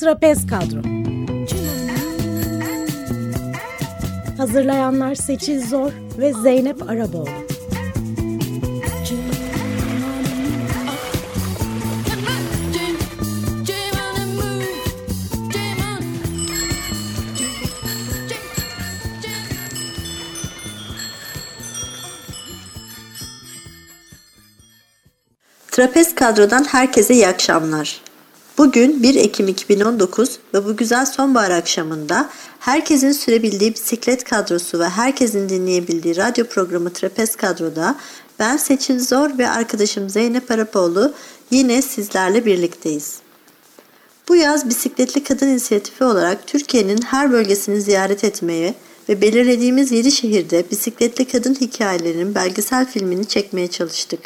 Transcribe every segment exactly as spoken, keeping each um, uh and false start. Trapez Kadro. Hazırlayanlar Seçil Zor ve Zeynep Arabaoğlu. Trapez Kadro'dan herkese iyi akşamlar. Bugün bir Ekim iki bin on dokuz ve bu güzel sonbahar akşamında herkesin sürebildiği bisiklet kadrosu ve herkesin dinleyebildiği radyo programı Trapez Kadro'da ben Seçil Zor ve arkadaşım Zeynep Arabaoğlu yine sizlerle birlikteyiz. Bu yaz Bisikletli Kadın İnisiyatifi olarak Türkiye'nin her bölgesini ziyaret etmeye ve belirlediğimiz yedi şehirde bisikletli kadın hikayelerinin belgesel filmini çekmeye çalıştık.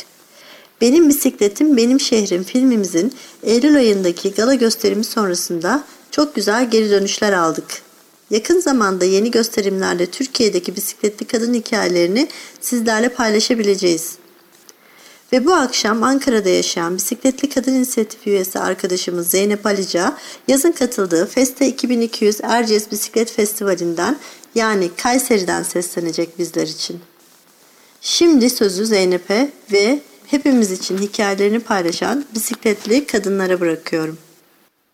Benim Bisikletim Benim Şehrim filmimizin Eylül ayındaki gala gösterimi sonrasında çok güzel geri dönüşler aldık. Yakın zamanda yeni gösterimlerle Türkiye'deki bisikletli kadın hikayelerini sizlerle paylaşabileceğiz. Ve bu akşam Ankara'da yaşayan Bisikletli Kadın İnisiyatifi üyesi arkadaşımız Zeynep Alica, yazın katıldığı Feste iki bin iki yüz Erciyes Bisiklet Festivali'nden yani Kayseri'den seslenecek bizler için. Şimdi sözü Zeynep'e ve hepimiz için hikayelerini paylaşan bisikletli kadınlara bırakıyorum.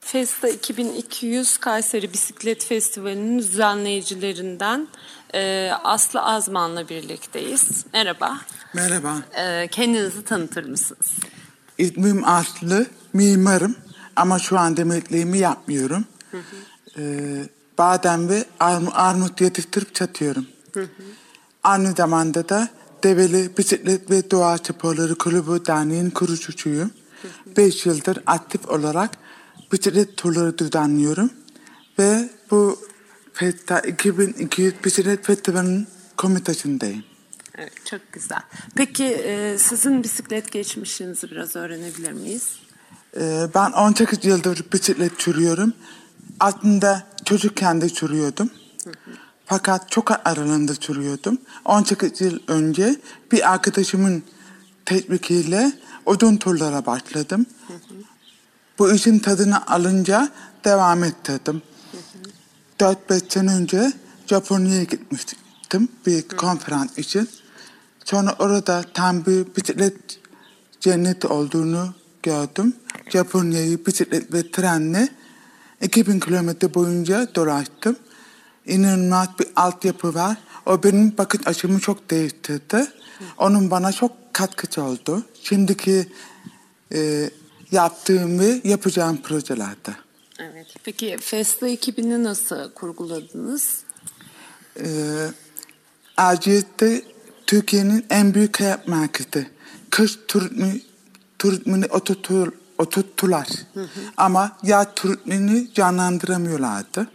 Festa iki bin iki yüz Kayseri Bisiklet Festivali'nin düzenleyicilerinden e, Aslı Azman'la birlikteyiz. Merhaba. Merhaba. E, kendinizi tanıtır mısınız? İsmim Aslı, mimarım ama şu an demetliğimi yapmıyorum. Hı hı. E, badem ve arm- armut yetiştirip satıyorum. Hı hı. Aynı zamanda da Develi Bisiklet ve Doğa Sporları Kulübü Derneği'nin kurucusuyum. beş yıldır aktif olarak bisiklet turları düzenliyorum. Ve bu Festa iki bin iki yüz Bisiklet Festivali'nin komitasındayım. Evet, çok güzel. Peki sizin bisiklet geçmişinizi biraz öğrenebilir miyiz? Ben on sekiz yıldır bisiklet sürüyorum. Aslında çocukken de sürüyordum. Hı hı. Fakat çok aralığında sürüyordum. on sekiz yıl önce bir arkadaşımın teşvikiyle odun turlara başladım. Hı hı. Bu işin tadını alınca devam ettirdim. Hı hı. dört beş sene önce Japonya'ya gitmiştim bir hı. konferans için. Sonra orada tam bir bisiklet cenneti olduğunu gördüm. Japonya'yı bisiklet ve trenle iki bin kilometre boyunca dolaştım. İnanılmaz bir altyapı var. O benim bakış açımı çok değiştirdi. Hı. Onun bana çok katkısı oldu. Şimdiki e, yaptığım ve yapacağım projelerde. Evet. Peki Festa ekibini nasıl kurguladınız? Ee, Erciyes'te Türkiye'nin en büyük kayak merkezi. Kış turizmi, turizmini oturtur, oturttular. Hı hı. Ama ya turizmini canlandıramıyorlardı.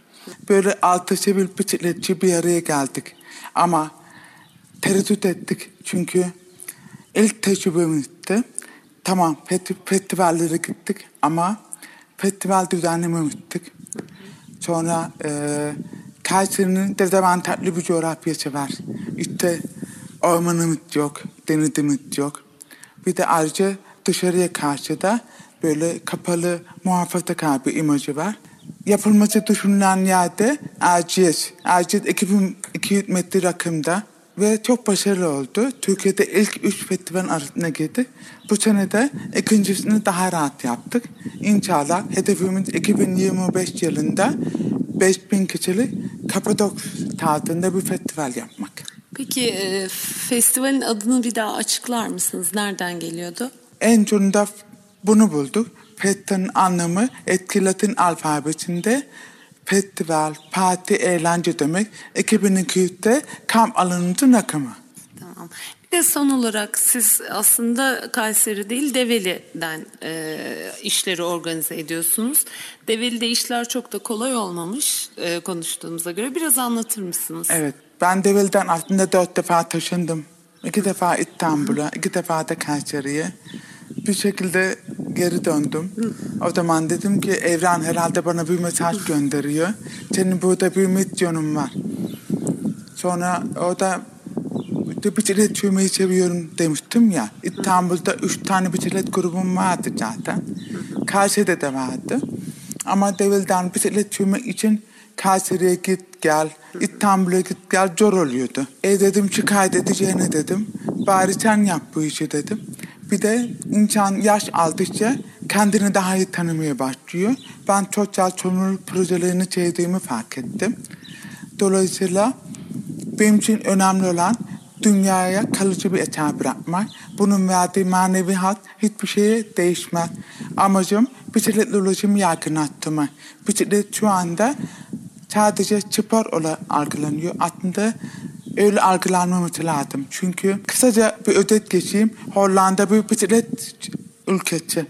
Böyle altı sivil bisikletçi bir araya geldik. Ama tereddüt ettik. Çünkü ilk tecrübemizdi. Tamam festivallere gittik ama festival düzenlememiştik. Sonra e, Kayseri'nin dezavantajlı bir coğrafyası var. İşte ormanımız yok, denizimiz yok. Bir de ayrıca dışarıya karşı da böyle kapalı muhafazakar bir imajı var. Yapılması düşünülen yerde Erciyes. Erciyes iki bin iki yüz metre rakımda ve çok başarılı oldu. Türkiye'de ilk üç festival arasına girdi. Bu sene de ikincisini daha rahat yaptık. İnşallah hedefimiz iki bin yirmi beş yılında beş bin kişilik Kapadok tadında bir festival yapmak. Peki e, festivalin adını bir daha açıklar mısınız? Nereden geliyordu? En sonunda bunu bulduk. Festa'nın anlamı eski Latin alfabesinde festival, parti, eğlence demek. iki bin iki yüzde kamp alanının rakamı. Tamam. Bir de son olarak siz aslında Kayseri değil Develi'den e, işleri organize ediyorsunuz. Develi'de işler çok da kolay olmamış e, konuştuğumuza göre. Biraz anlatır mısınız? Evet. Ben Develi'den aslında dört defa taşındım. İki defa İstanbul'a, iki defa da Kayseri'ye. Bir şekilde geri döndüm. O zaman dedim ki evren herhalde bana bir mesaj gönderiyor. Senin burada bir misyonun var. Sonra o da bisiklet sürmeyi seviyorum demiştim ya. İstanbul'da üç tane bisiklet grubum vardı zaten. Kayseri'de de vardı. Ama devilden bisiklet sürmek için Kayseri'ye git gel, İstanbul'a git gel zor oluyordu. E dedim şikayet edeceğine dedim, bari sen yap bu işi dedim. Bir de insan yaş aldıkça kendini daha iyi tanımaya başlıyor. Ben sosyal sorumluluk projelerini sevdiğimi fark ettim. Dolayısıyla benim için önemli olan dünyaya kalıcı bir eser bırakmak. Bunun verdiği manevi haz hiçbir şeye değişmez. Amacım bisikletli ulaşımı yaygınlaştırmak. Bisiklet şu anda sadece spor olarak algılanıyor. Aslında öyle algılanmaması lazım. Çünkü kısaca bir özet geçeyim. Hollanda bir bisiklet ülkesi.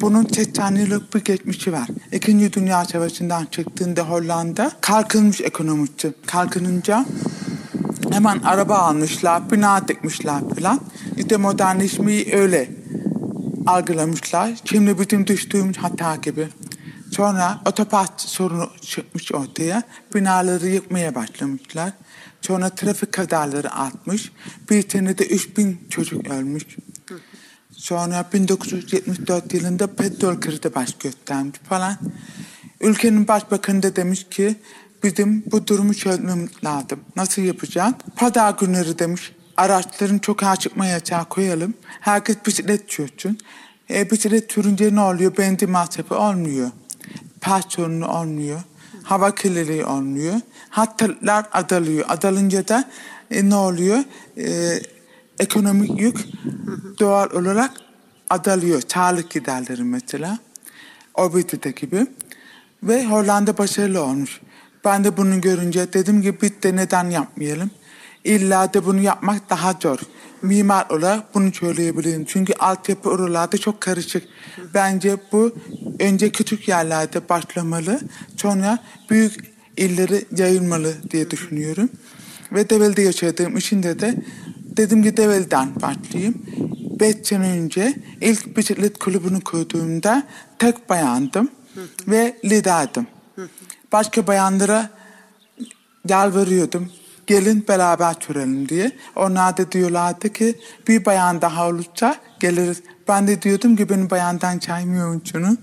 Bunun seksen yıllık bir geçmişi var. İkinci Dünya Savaşı'ndan çıktığında Hollanda kalkınmış ekonomisi. Kalkınınca hemen araba almışlar, bina dikmişler falan. İşte modernleşmeyi öyle algılamışlar. Şimdi bütün düştüğümüz hata gibi. Sonra otopark sorunu çıkmış ortaya. Binaları yıkmaya başlamışlar. Sonra trafik kazaları artmış. Bir senede üç bin çocuk ölmüş. Sonra bin dokuz yüz yetmiş dört yılında petrol krizi baş göstermiş falan. Ülkenin başbakanı da demiş ki bizim bu durumu çözmemiz lazım. Nasıl yapacağız? Pazar günleri demiş araçların sokağa çıkma yasağı koyalım. Herkes bisiklet sürsün. E, bisiklet sürünce ne oluyor? Benzin masrafı olmuyor. Park sorunu olmuyor. Hava kirliliği olmuyor. Hastalıklar azalıyor. Azalınca da e, ne oluyor? E, ekonomik yük doğal olarak azalıyor. Sağlık giderleri mesela. Obezite gibi. Ve Hollanda başarılı olmuş. Ben de bunu görünce dedim ki biz de neden yapmayalım? İlla da bunu yapmak daha zor. Mimar olarak bunu söyleyebilirim. Çünkü altyapı oralarda çok karışık. Bence bu önce küçük yerlerde başlamalı. Sonra büyük illeri yayılmalı diye düşünüyorum. Ve Develi'de yaşadığım işinde de dedim ki Develi'den başlayayım. Beş sene önce ilk bisiklet kulübünü kurduğumda tek bayandım ve liderdim. Başka bayanlara yalvarıyordum. Gelin beraber sürelim diye. Onlar da diyorlardı ki bir bayan daha olursa geliriz. Ben de diyordum ki beni bayandan çaymıyor şunu.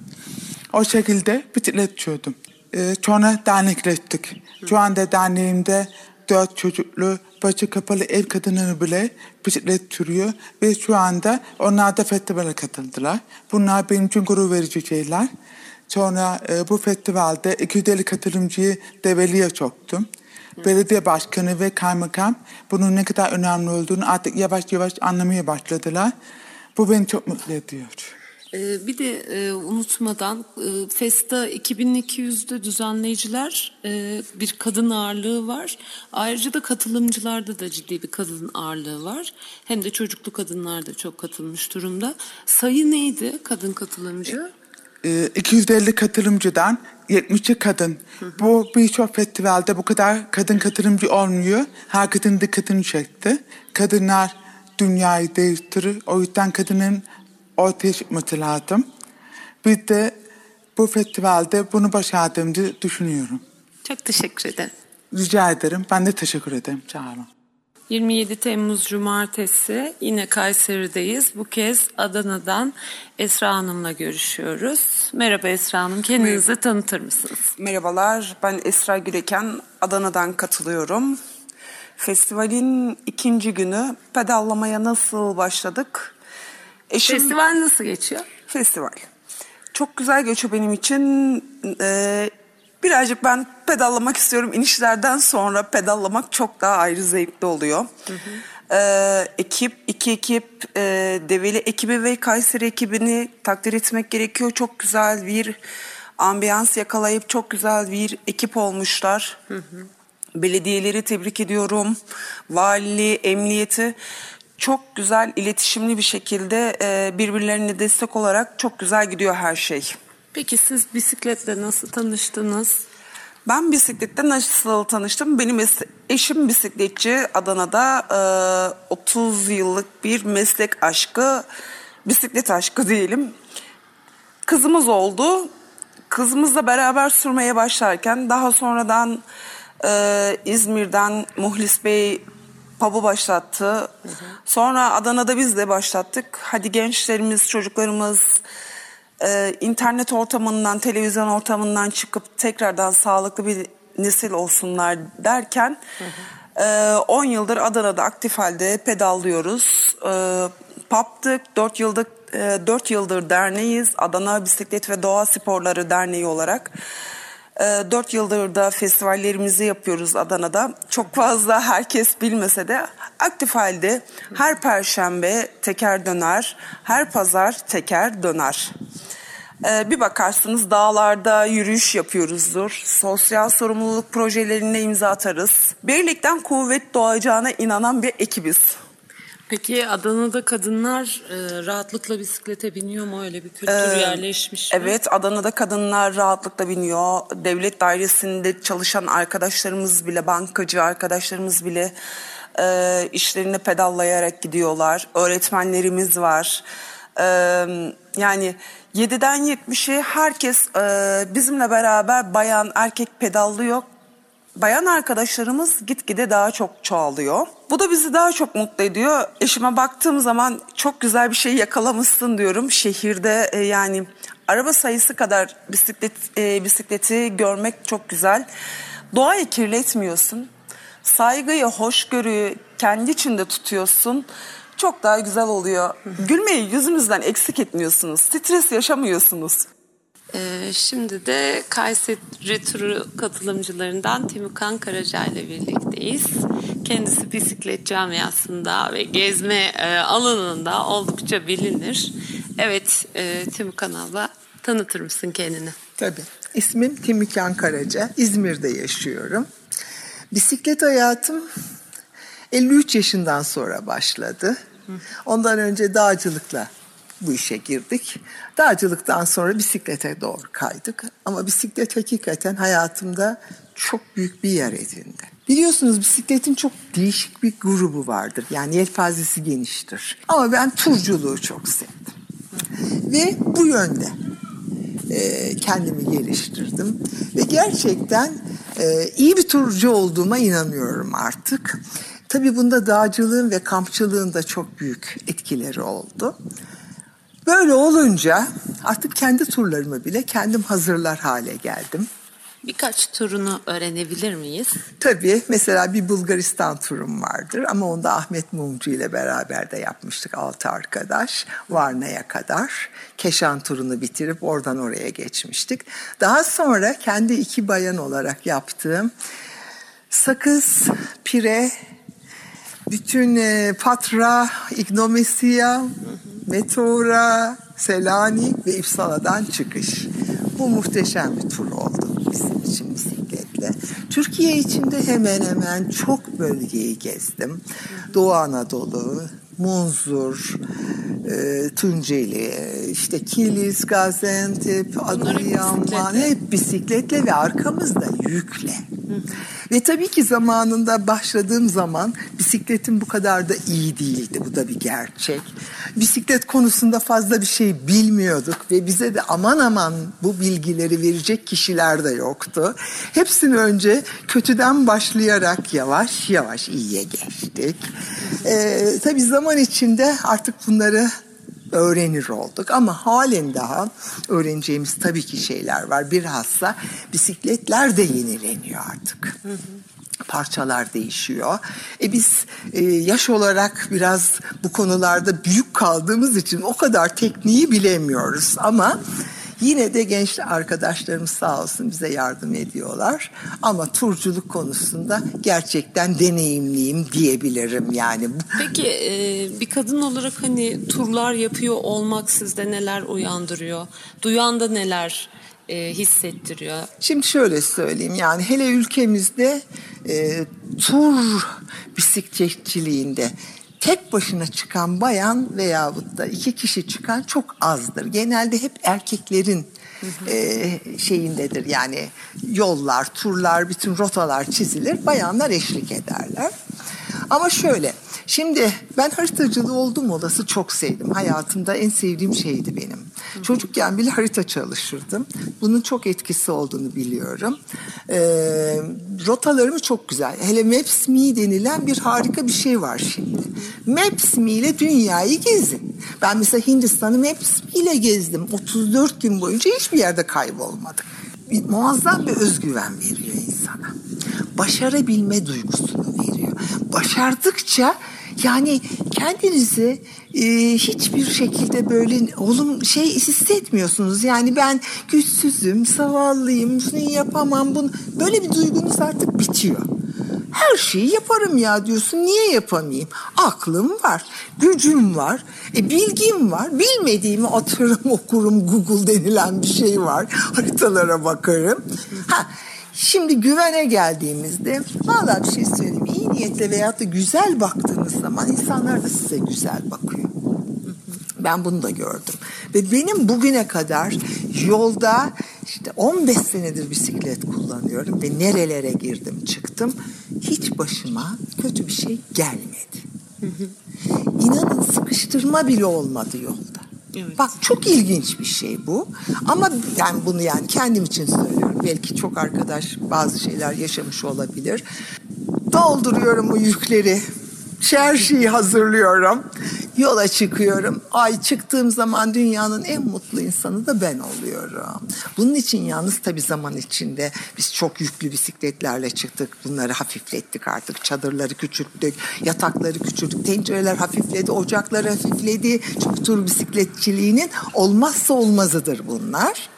O şekilde bisiklet sürüyordum. Ee, sonra dernekleştik. Şu anda derneğimde dört çocuklu, başı kapalı ev kadınları bile bisiklet sürüyor. Ve şu anda onlar da festivale katıldılar. Bunlar benim için gurur verici şeyler. Sonra e, bu festivalde iki yüz elli katılımcıyı Develi'ye soktum. Belediye başkanı ve kaymakam bunun ne kadar önemli olduğunu artık yavaş yavaş anlamaya başladılar. Bu beni çok mutlu ediyor. Ee, bir de e, unutmadan e, FES'ta iki bin iki yüzde düzenleyiciler e, bir kadın ağırlığı var. Ayrıca da katılımcılarda da ciddi bir kadın ağırlığı var. Hem de çocuklu kadınlar da çok katılmış durumda. Sayı neydi kadın katılımcı? E, iki yüz elli katılımcıdan yetmişi kadın. Hı hı. Bu birçok festivalde bu kadar kadın katılımcı olmuyor. Herkesin dikkatini çekti. Kadınlar dünyayı değiştirir. O yüzden kadının ortaya çıkması lazım. Bir de bu festivalde bunu başardığımı düşünüyorum. Çok teşekkür ederim. Rica ederim. Ben de teşekkür ederim. Sağ olun. yirmi yedi Temmuz Cumartesi yine Kayseri'deyiz. Bu kez Adana'dan Esra Hanım'la görüşüyoruz. Merhaba Esra Hanım, kendinizi Merhaba. tanıtır mısınız? Merhabalar, ben Esra Güleken, Adana'dan katılıyorum. Festivalin ikinci günü pedallamaya nasıl başladık? Eşim... Festival nasıl geçiyor? Festival. Çok güzel geçiyor benim için. Ee, Birazcık ben pedallamak istiyorum. İnişlerden sonra pedallamak çok daha ayrı zevkli oluyor. Hı hı. Ee, ekip, iki ekip, e, Develi ekibi ve Kayseri ekibini takdir etmek gerekiyor. Çok güzel bir ambiyans yakalayıp çok güzel bir ekip olmuşlar. Hı hı. Belediyeleri tebrik ediyorum. Valiliği, emniyeti çok güzel iletişimli bir şekilde e, birbirlerine destek olarak çok güzel gidiyor her şey. Peki siz bisikletle nasıl tanıştınız? Ben bisikletle nasıl tanıştım? Benim eşim bisikletçi, Adana'da e, otuz yıllık bir meslek aşkı, bisiklet aşkı diyelim. Kızımız oldu. Kızımızla beraber sürmeye başlarken daha sonradan e, İzmir'den Muhlis Bey pub'u başlattı. Hı hı. Sonra Adana'da biz de başlattık. Hadi gençlerimiz, çocuklarımız... e, internet ortamından, televizyon ortamından çıkıp tekrardan sağlıklı bir nesil olsunlar derken on e, yıldır Adana'da aktif halde pedallıyoruz. E, P A P'tık, dört yıldır, e, dört yıldır derneğiz. Adana Bisiklet ve Doğa Sporları Derneği olarak. dört yıldır da festivallerimizi yapıyoruz Adana'da. Çok fazla herkes bilmese de aktif halde her perşembe teker döner, her pazar teker döner. Bir bakarsınız dağlarda yürüyüş yapıyoruzdur. Sosyal sorumluluk projelerine imza atarız. Birlikten kuvvet doğacağına inanan bir ekibiz. Peki Adana'da kadınlar e, rahatlıkla bisiklete biniyor mu? Öyle bir kültür ee, yerleşmiş mi? Evet, Adana'da kadınlar rahatlıkla biniyor. Devlet dairesinde çalışan arkadaşlarımız bile, bankacı arkadaşlarımız bile e, işlerine pedallayarak gidiyorlar. Öğretmenlerimiz var. E, yani yediden yetmişe herkes e, bizimle beraber bayan erkek pedallıyor. Bayan arkadaşlarımız gitgide daha çok çoğalıyor. Bu da bizi daha çok mutlu ediyor. Eşime baktığım zaman çok güzel bir şey yakalamışsın diyorum. Şehirde e, yani araba sayısı kadar bisiklet e, bisikleti görmek çok güzel. Doğayı kirletmiyorsun. Saygıyı, hoşgörüyü kendi içinde tutuyorsun. Çok daha güzel oluyor. Gülmeyi yüzünüzden eksik etmiyorsunuz. Stres yaşamıyorsunuz. Şimdi de Kayseri turu katılımcılarından Timukan Karaca ile birlikteyiz. Kendisi bisiklet camiasında ve gezme alanında oldukça bilinir. Evet, Timukan abla, tanıtır mısın kendini? Tabii. İsmim Timukan Karaca. İzmir'de yaşıyorum. Bisiklet hayatım elli üç yaşından sonra başladı. Ondan önce dağcılıkla bu işe girdik. Dağcılıktan sonra bisiklete doğru kaydık. Ama bisiklet hakikaten hayatımda çok büyük bir yer edindi. Biliyorsunuz bisikletin çok değişik bir grubu vardır. Yani yelpazesi geniştir. Ama ben turculuğu çok sevdim. Ve bu yönde e, kendimi geliştirdim. Ve gerçekten e, iyi bir turcu olduğuma inanıyorum artık. Tabii bunda dağcılığın ve kampçılığın da çok büyük etkileri oldu. Böyle olunca artık kendi turlarımı bile kendim hazırlar hale geldim. Birkaç turunu öğrenebilir miyiz? Tabii. Mesela bir Bulgaristan turum vardır ama onda Ahmet Mumcu ile beraber de yapmıştık, altı arkadaş. Varna'ya kadar Keşan turunu bitirip oradan oraya geçmiştik. Daha sonra kendi iki bayan olarak yaptığım Sakız, Pire, bütün Patra, İgnomesya, Meteora, Selanik ve İpsala'dan çıkış. Bu muhteşem bir tur oldu bizim için bisikletle. Türkiye içinde hemen hemen çok bölgeyi gezdim. Doğu Anadolu, Munzur, e, Tunceli, işte Kilis, Gaziantep, Adıyaman hep bisikletle ve arkamızda yükle. Hı. Ve tabii ki zamanında başladığım zaman bisikletim bu kadar da iyi değildi. Bu da bir gerçek. Bisiklet konusunda fazla bir şey bilmiyorduk ve bize de aman aman bu bilgileri verecek kişiler de yoktu. Hepsini önce kötüden başlayarak yavaş yavaş iyiye geçtik. Ee, tabii zaman içinde artık bunları öğrenir olduk ama halen daha öğreneceğimiz tabii ki şeyler var. Bilhassa bisikletler de yenileniyor artık. Hı hı. Parçalar değişiyor. E biz e, yaş olarak biraz bu konularda büyük kaldığımız için o kadar tekniği bilemiyoruz ama yine de genç arkadaşlarımız sağ olsun bize yardım ediyorlar. Ama turculuk konusunda gerçekten deneyimliyim diyebilirim yani. Peki bir kadın olarak hani turlar yapıyor olmak sizde neler uyandırıyor? Duyan da neler hissettiriyor? Şimdi şöyle söyleyeyim, yani hele ülkemizde e, tur bisikletçiliğinde tek başına çıkan bayan veyahut da iki kişi çıkan çok azdır. Genelde hep erkeklerin hı hı. E, şeyindedir. Yani yollar, turlar, bütün rotalar çizilir. Bayanlar eşlik ederler. Ama şöyle, şimdi ben haritacılığı oldum olası çok sevdim. Hayatımda en sevdiğim şeydi benim. çocukken bile harita çalışırdım. Bunun çok etkisi olduğunu biliyorum. E, rotalarımı çok güzel. Hele Maps Me denilen bir harika bir şey var şimdi. Maps Me ile dünyayı gezin. Ben mesela Hindistan'ı Maps Me ile gezdim. otuz dört gün boyunca hiçbir yerde kaybolmadık. Bir, muazzam bir özgüven veriyor insana. Başarabilme duygusunu veriyor. Başardıkça yani kendinizi e, hiçbir şekilde böyle olum şey hissetmiyorsunuz. Yani ben güçsüzüm, zavallıyım, şunu yapamam, bunu. Böyle bir duygunuz artık bitiyor. Her şeyi yaparım ya diyorsun. Niye yapamayayım? Aklım var, gücüm var, e, bilgim var. Bilmediğimi atarım, okurum, Google denilen bir şey var. Haritalara bakarım. Ha, şimdi güvene geldiğimizde vallahi bir şey söyleyeyim. İyi niyetle veyahut da güzel baktığınız zaman insanlar da size güzel bakıyor. Ben bunu da gördüm. Ve benim bugüne kadar yolda işte on beş senedir bisiklet kullanıyorum ve nerelere girdim çıktım. Hiç başıma kötü bir şey gelmedi. Hı hı. İnanın sıkıştırma bile olmadı yolda. Evet. Bak çok ilginç bir şey bu. Ama yani bunu yani kendim için söylüyorum. Belki çok arkadaş bazı şeyler yaşamış olabilir. Dolduruyorum o yükleri. Her şeyi hazırlıyorum. Yola çıkıyorum. Ay çıktığım zaman dünyanın en mutlu insanı da ben oluyorum. Bunun için yalnız tabii zaman içinde biz çok yüklü bisikletlerle çıktık. Bunları hafiflettik artık. Çadırları küçülttük. Yatakları küçülttük. Tencereler hafifledi. Ocaklar hafifledi. Çünkü tur bisikletçiliğinin olmazsa olmazıdır bunlar.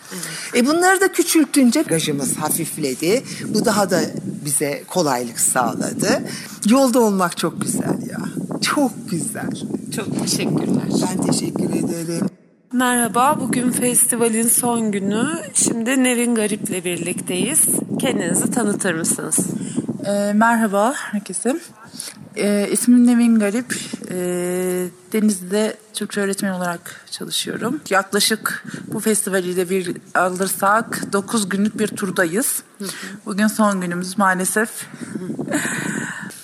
E bunları da küçültünce gajımız hafifledi. Bu daha da bize kolaylık sağladı. Yolda olmak çok güzel ya. Çok güzel. Çok teşekkürler. Ben teşekkür ederim. Merhaba, bugün festivalin son günü. Şimdi Nevin Garip'le birlikteyiz. Kendinizi tanıtır mısınız? E, merhaba herkese. E, ismim Nevin Garip. E, Denizli'de Türkçe öğretmen olarak çalışıyorum. Yaklaşık bu festivali de bir alırsak dokuz günlük bir turdayız. Hı hı. Bugün son günümüz maalesef. Hı hı.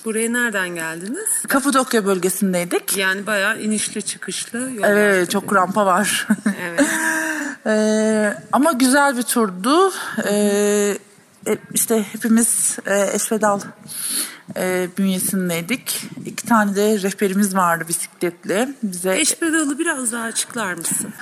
Buraya nereden geldiniz? Kapadokya bölgesindeydik. Yani bayağı inişli çıkışlı. Evet, çok rampa var. Evet. ee, ama güzel bir turdu. Ee, işte hepimiz e, Espedal e, bünyesindeydik. İki tane de rehberimiz vardı bisikletli. Bize... Espedal'ı biraz daha açıklar mısın?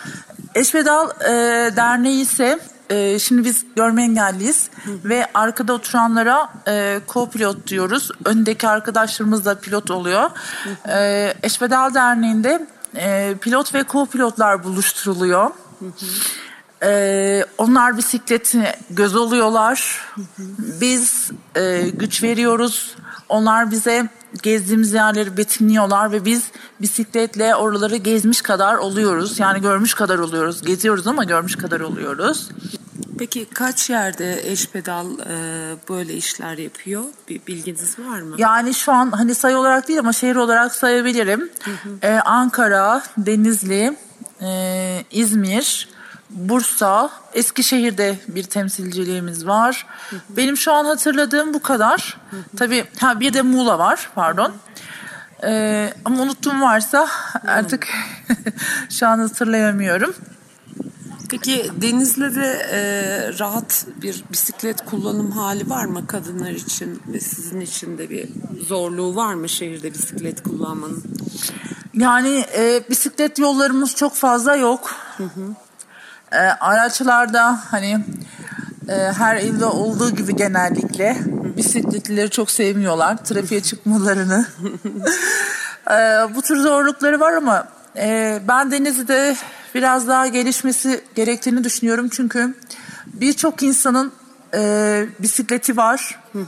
Espedal e, derneği ise... Ee, şimdi biz görme engelliyiz Hı. ve arkada oturanlara e, co-pilot diyoruz. Öndeki arkadaşlarımız da pilot oluyor. Ee, Eşbedal Derneği'nde e, pilot ve co-pilotlar buluşturuluyor. Ee, onlar bisikletine göz oluyorlar. Hı hı. Biz e, güç veriyoruz. Onlar bize gezdiğimiz yerleri betimliyorlar ve biz bisikletle oraları gezmiş kadar oluyoruz. Yani görmüş kadar oluyoruz. Geziyoruz ama görmüş kadar oluyoruz. Peki kaç yerde Eşpedal e, böyle işler yapıyor? Bir bilginiz var mı? Yani şu an hani sayı olarak değil ama şehir olarak sayabilirim. Hı hı. E, Ankara, Denizli, e, İzmir, Bursa, Eskişehir'de bir temsilciliğimiz var. Hı hı. Benim şu an hatırladığım bu kadar. Hı hı. Tabii ha, bir de Muğla var, pardon. Ee, ama unuttuğum varsa artık şu an hatırlayamıyorum. Peki Denizli'de e, rahat bir bisiklet kullanım hali var mı kadınlar için ve sizin için de bir zorluğu var mı şehirde bisiklet kullanmanın? Yani e, bisiklet yollarımız çok fazla yok. Hı hı. E, araçlarda hani e, her ilde olduğu gibi genellikle bisikletlileri çok sevmiyorlar. Trafiğe çıkmalarını. e, bu tür zorlukları var ama e, ben Denizli'de biraz daha gelişmesi gerektiğini düşünüyorum. Çünkü birçok insanın e, bisikleti var. Hı hı.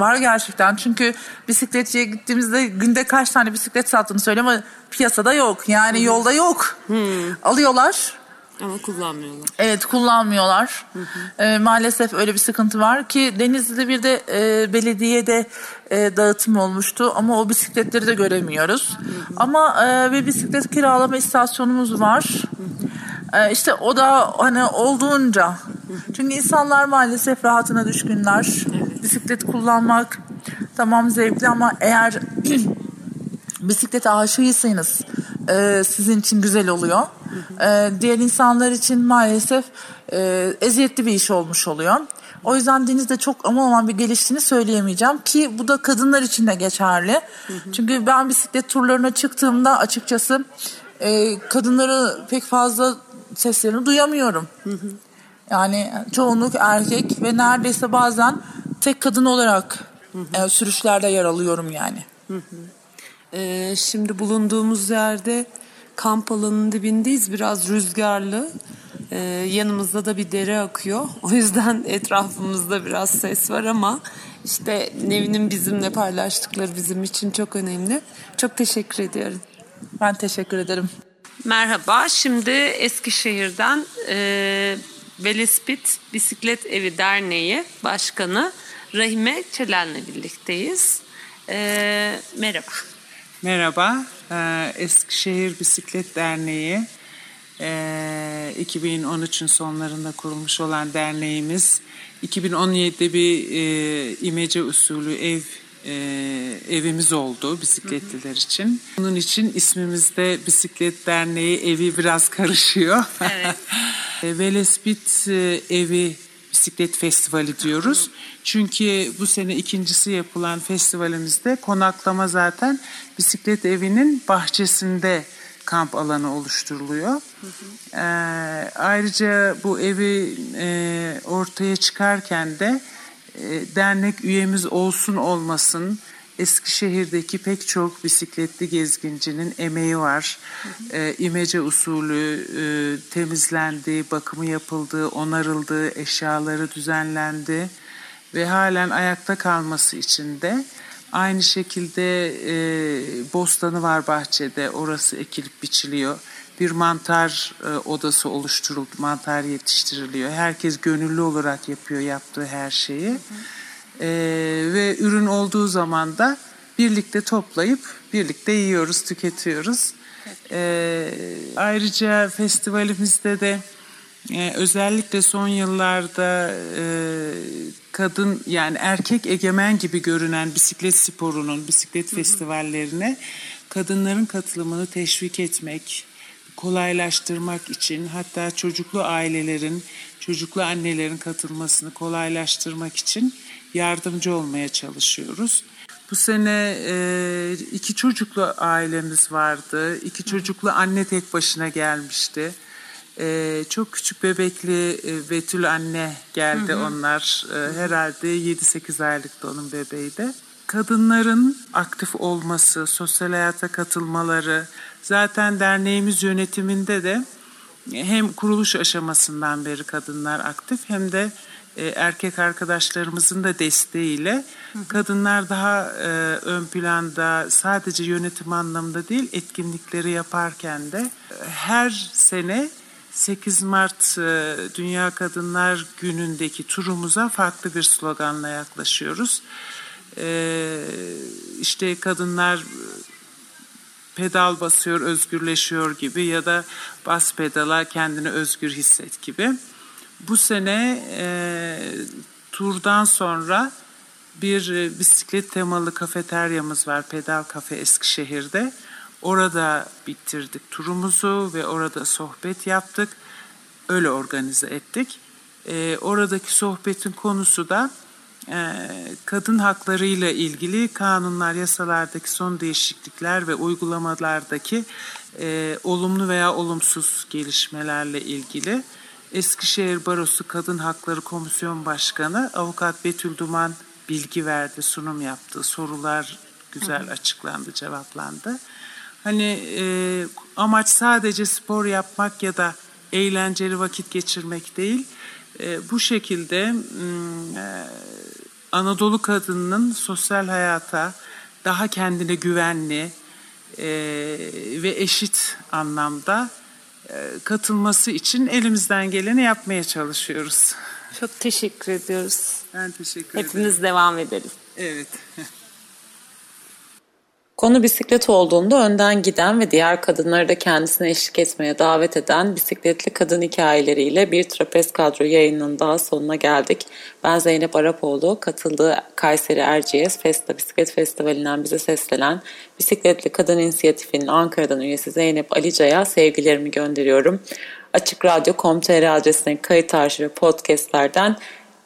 Var gerçekten. Çünkü bisikletçiye gittiğimizde günde kaç tane bisiklet sattığını söyleyeyim ama piyasada yok. Yani hı hı. yolda yok. Hı. Alıyorlar. Ama kullanmıyorlar. Evet, kullanmıyorlar. Hı hı. E, maalesef öyle bir sıkıntı var ki Denizli'de bir de e, belediyede e, dağıtım olmuştu ama o bisikletleri de göremiyoruz. Hı hı. Ama e, bir bisiklet kiralama istasyonumuz var. Hı hı. E, işte o da hani olduğunca. Hı hı. Çünkü insanlar maalesef rahatına düşkünler. Evet. Bisiklet kullanmak tamam zevkli ama eğer bisiklete aşığıysanız e, sizin için güzel oluyor. E, diğer insanlar için maalesef e, eziyetli bir iş olmuş oluyor. O yüzden denizde çok aman aman bir geliştiğini söyleyemeyeceğim ki bu da kadınlar için de geçerli. Hı hı. Çünkü ben bisiklet turlarına çıktığımda açıkçası e, kadınları pek fazla seslerini duyamıyorum. Hı hı. Yani çoğunluk erkek ve neredeyse bazen tek kadın olarak hı hı. E, sürüşlerde yer alıyorum yani. Hı hı. E, şimdi bulunduğumuz yerde kamp alanının dibindeyiz, biraz rüzgarlı. Ee, yanımızda da bir dere akıyor. O yüzden etrafımızda biraz ses var ama işte Nevin'in bizimle paylaştıkları bizim için çok önemli. Çok teşekkür ediyorum. Ben teşekkür ederim. Merhaba. Şimdi Eskişehir'den e, Velespit Bisiklet Evi Derneği Başkanı Rahime Çelen'le birlikteyiz. E, merhaba. Merhaba. Ee, Eskişehir Bisiklet Derneği iki bin on üçün sonlarında kurulmuş olan derneğimiz iki bin on yedide bir e, imece usulü ev e, evimiz oldu bisikletliler için. Bunun için ismimizde bisiklet derneği evi biraz karışıyor. Evet. Velespit evi bisiklet festivali diyoruz. Hı-hı. Çünkü bu sene ikincisi yapılan festivalimizde konaklama zaten bisiklet evinin bahçesinde kamp alanı oluşturuluyor. Hı hı. Ee, ayrıca bu evi e, ortaya çıkarken de e, dernek üyemiz olsun olmasın Eskişehir'deki pek çok bisikletli gezgincinin emeği var. Hı hı. E, imece usulü e, temizlendi, bakımı yapıldı, onarıldı, eşyaları düzenlendi ve halen ayakta kalması için de aynı şekilde e, bostanı var bahçede, orası ekilip biçiliyor. Bir mantar e, odası oluşturuldu, mantar yetiştiriliyor. Herkes gönüllü olarak yapıyor yaptığı her şeyi. Hı hı. E, ve ürün olduğu zaman da birlikte toplayıp birlikte yiyoruz, tüketiyoruz. E, ayrıca festivalimizde de e, özellikle son yıllarda E, kadın yani erkek egemen gibi görünen bisiklet sporunun, bisiklet festivallerine kadınların katılımını teşvik etmek, kolaylaştırmak için, hatta çocuklu ailelerin, çocuklu annelerin katılmasını kolaylaştırmak için yardımcı olmaya çalışıyoruz. Bu sene iki çocuklu ailemiz vardı, iki çocuklu anne tek başına gelmişti. Ee, çok küçük bebekli e, Betül anne geldi. Hı hı. Onlar e, herhalde yedi sekiz aylıktı onun bebeği de. Kadınların aktif olması, sosyal hayata katılmaları, zaten derneğimiz yönetiminde de hem kuruluş aşamasından beri kadınlar aktif hem de e, erkek arkadaşlarımızın da desteğiyle hı hı. kadınlar daha e, ön planda, sadece yönetim anlamında değil etkinlikleri yaparken de her sene sekiz Mart Dünya Kadınlar Günü'ndeki turumuza farklı bir sloganla yaklaşıyoruz. Ee, işte kadınlar pedal basıyor, özgürleşiyor gibi ya da bas pedala kendini özgür hisset gibi. Bu sene e, turdan sonra bir bisiklet temalı kafeteryamız var, Pedal Kafe Eskişehir'de. Orada bitirdik turumuzu ve orada sohbet yaptık. Öyle organize ettik. E, oradaki sohbetin konusu da e, kadın haklarıyla ilgili kanunlar, yasalardaki son değişiklikler ve uygulamalardaki e, olumlu veya olumsuz gelişmelerle ilgili. Eskişehir Barosu Kadın Hakları Komisyon Başkanı Avukat Betül Duman bilgi verdi, sunum yaptı. Sorular güzel açıklandı, cevaplandı. Hani e, amaç sadece spor yapmak ya da eğlenceli vakit geçirmek değil. E, bu şekilde e, Anadolu kadınının sosyal hayata daha kendine güvenli e, ve eşit anlamda e, katılması için elimizden geleni yapmaya çalışıyoruz. Çok teşekkür ediyoruz. Ben teşekkür Hepimiz ederim. Hepimiz devam edelim. Evet. Konu bisiklet olduğunda önden giden ve diğer kadınları da kendisine eşlik etmeye davet eden bisikletli kadın hikayeleriyle bir Trapez Kadro yayınının daha sonuna geldik. Ben Zeynep Arabaoğlu, katıldığı Kayseri Erciyes Festa Bisiklet Festivali'nden bize seslenen Bisikletli Kadın İnisiyatifi'nin Ankara'dan üyesi Zeynep Alica'ya sevgilerimi gönderiyorum. Açık Radyo nokta com nokta tr adresine kayıt arşivi podcastlerden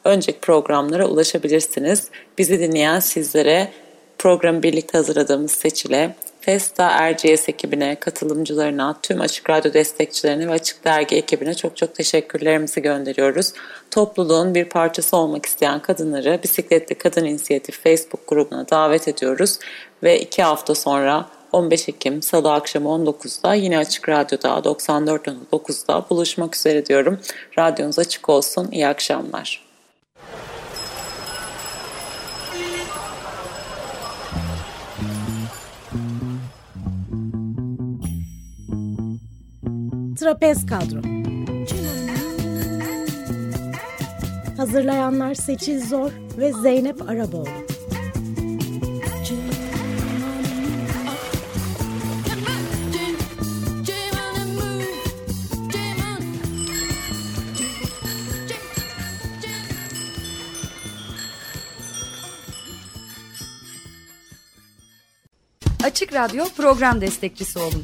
önceki programlara ulaşabilirsiniz. Bizi dinleyen sizlere, programı birlikte hazırladığımız Seçil'e, Festa Erciyes ekibine, katılımcılarına, tüm Açık Radyo destekçilerine ve Açık Dergi ekibine çok çok teşekkürlerimizi gönderiyoruz. Topluluğun bir parçası olmak isteyen kadınları Bisikletli Kadın İnisiyatifi Facebook grubuna davet ediyoruz. Ve iki hafta sonra on beş Ekim Salı akşamı on dokuzda yine Açık Radyo'da doksan dört nokta dokuzda buluşmak üzere diyorum. Radyonuz açık olsun. İyi akşamlar. Trapez Kadro. Hazırlayanlar Seçil Zor ve Zeynep Arabaoğlu. Açık Radyo program destekçisi olun.